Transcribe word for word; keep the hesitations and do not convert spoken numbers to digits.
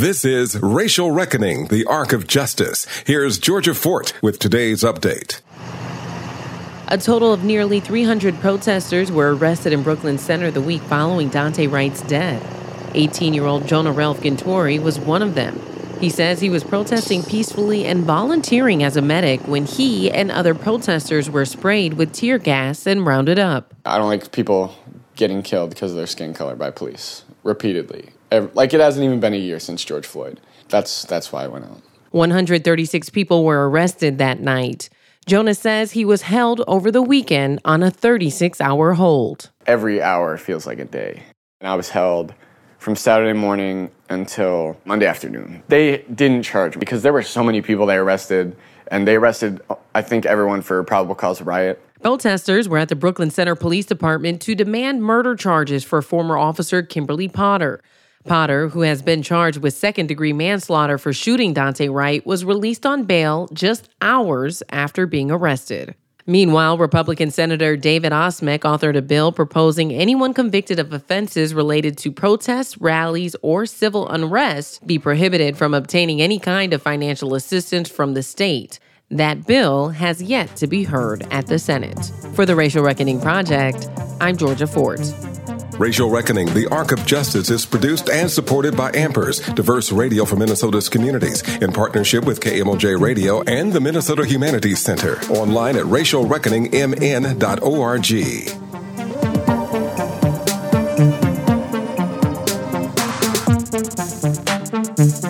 This is Racial Reckoning, the Arc of Justice. Here's Georgia Fort with today's update. A total of nearly three hundred protesters were arrested in Brooklyn Center the week following Daunte Wright's death. eighteen-year-old Jonah Ralph Gintori was one of them. He says he was protesting peacefully and volunteering as a medic when he and other protesters were sprayed with tear gas and rounded up. I don't like people getting killed because of their skin color by police, repeatedly. Like, it hasn't even been a year since George Floyd. That's that's why I went out. one hundred thirty-six people were arrested that night. Jonah says he was held over the weekend on a thirty-six hour hold. Every hour feels like a day. And I was held from Saturday morning until Monday afternoon. They didn't charge me because there were so many people they arrested, and they arrested, I think, everyone for probable cause of riot. Protesters were at the Brooklyn Center Police Department to demand murder charges for former officer Kimberly Potter. Potter, who has been charged with second-degree manslaughter for shooting Daunte Wright, was released on bail just hours after being arrested. Meanwhile, Republican Senator David Osmek authored a bill proposing anyone convicted of offenses related to protests, rallies, or civil unrest be prohibited from obtaining any kind of financial assistance from the state. That bill has yet to be heard at the Senate. For the Racial Reckoning Project, I'm Georgia Fort. Racial Reckoning, the Arc of Justice, is produced and supported by Ampers, diverse radio for Minnesota's communities, in partnership with K M L J Radio and the Minnesota Humanities Center, online at racial reckoning m n dot org. Mm-hmm.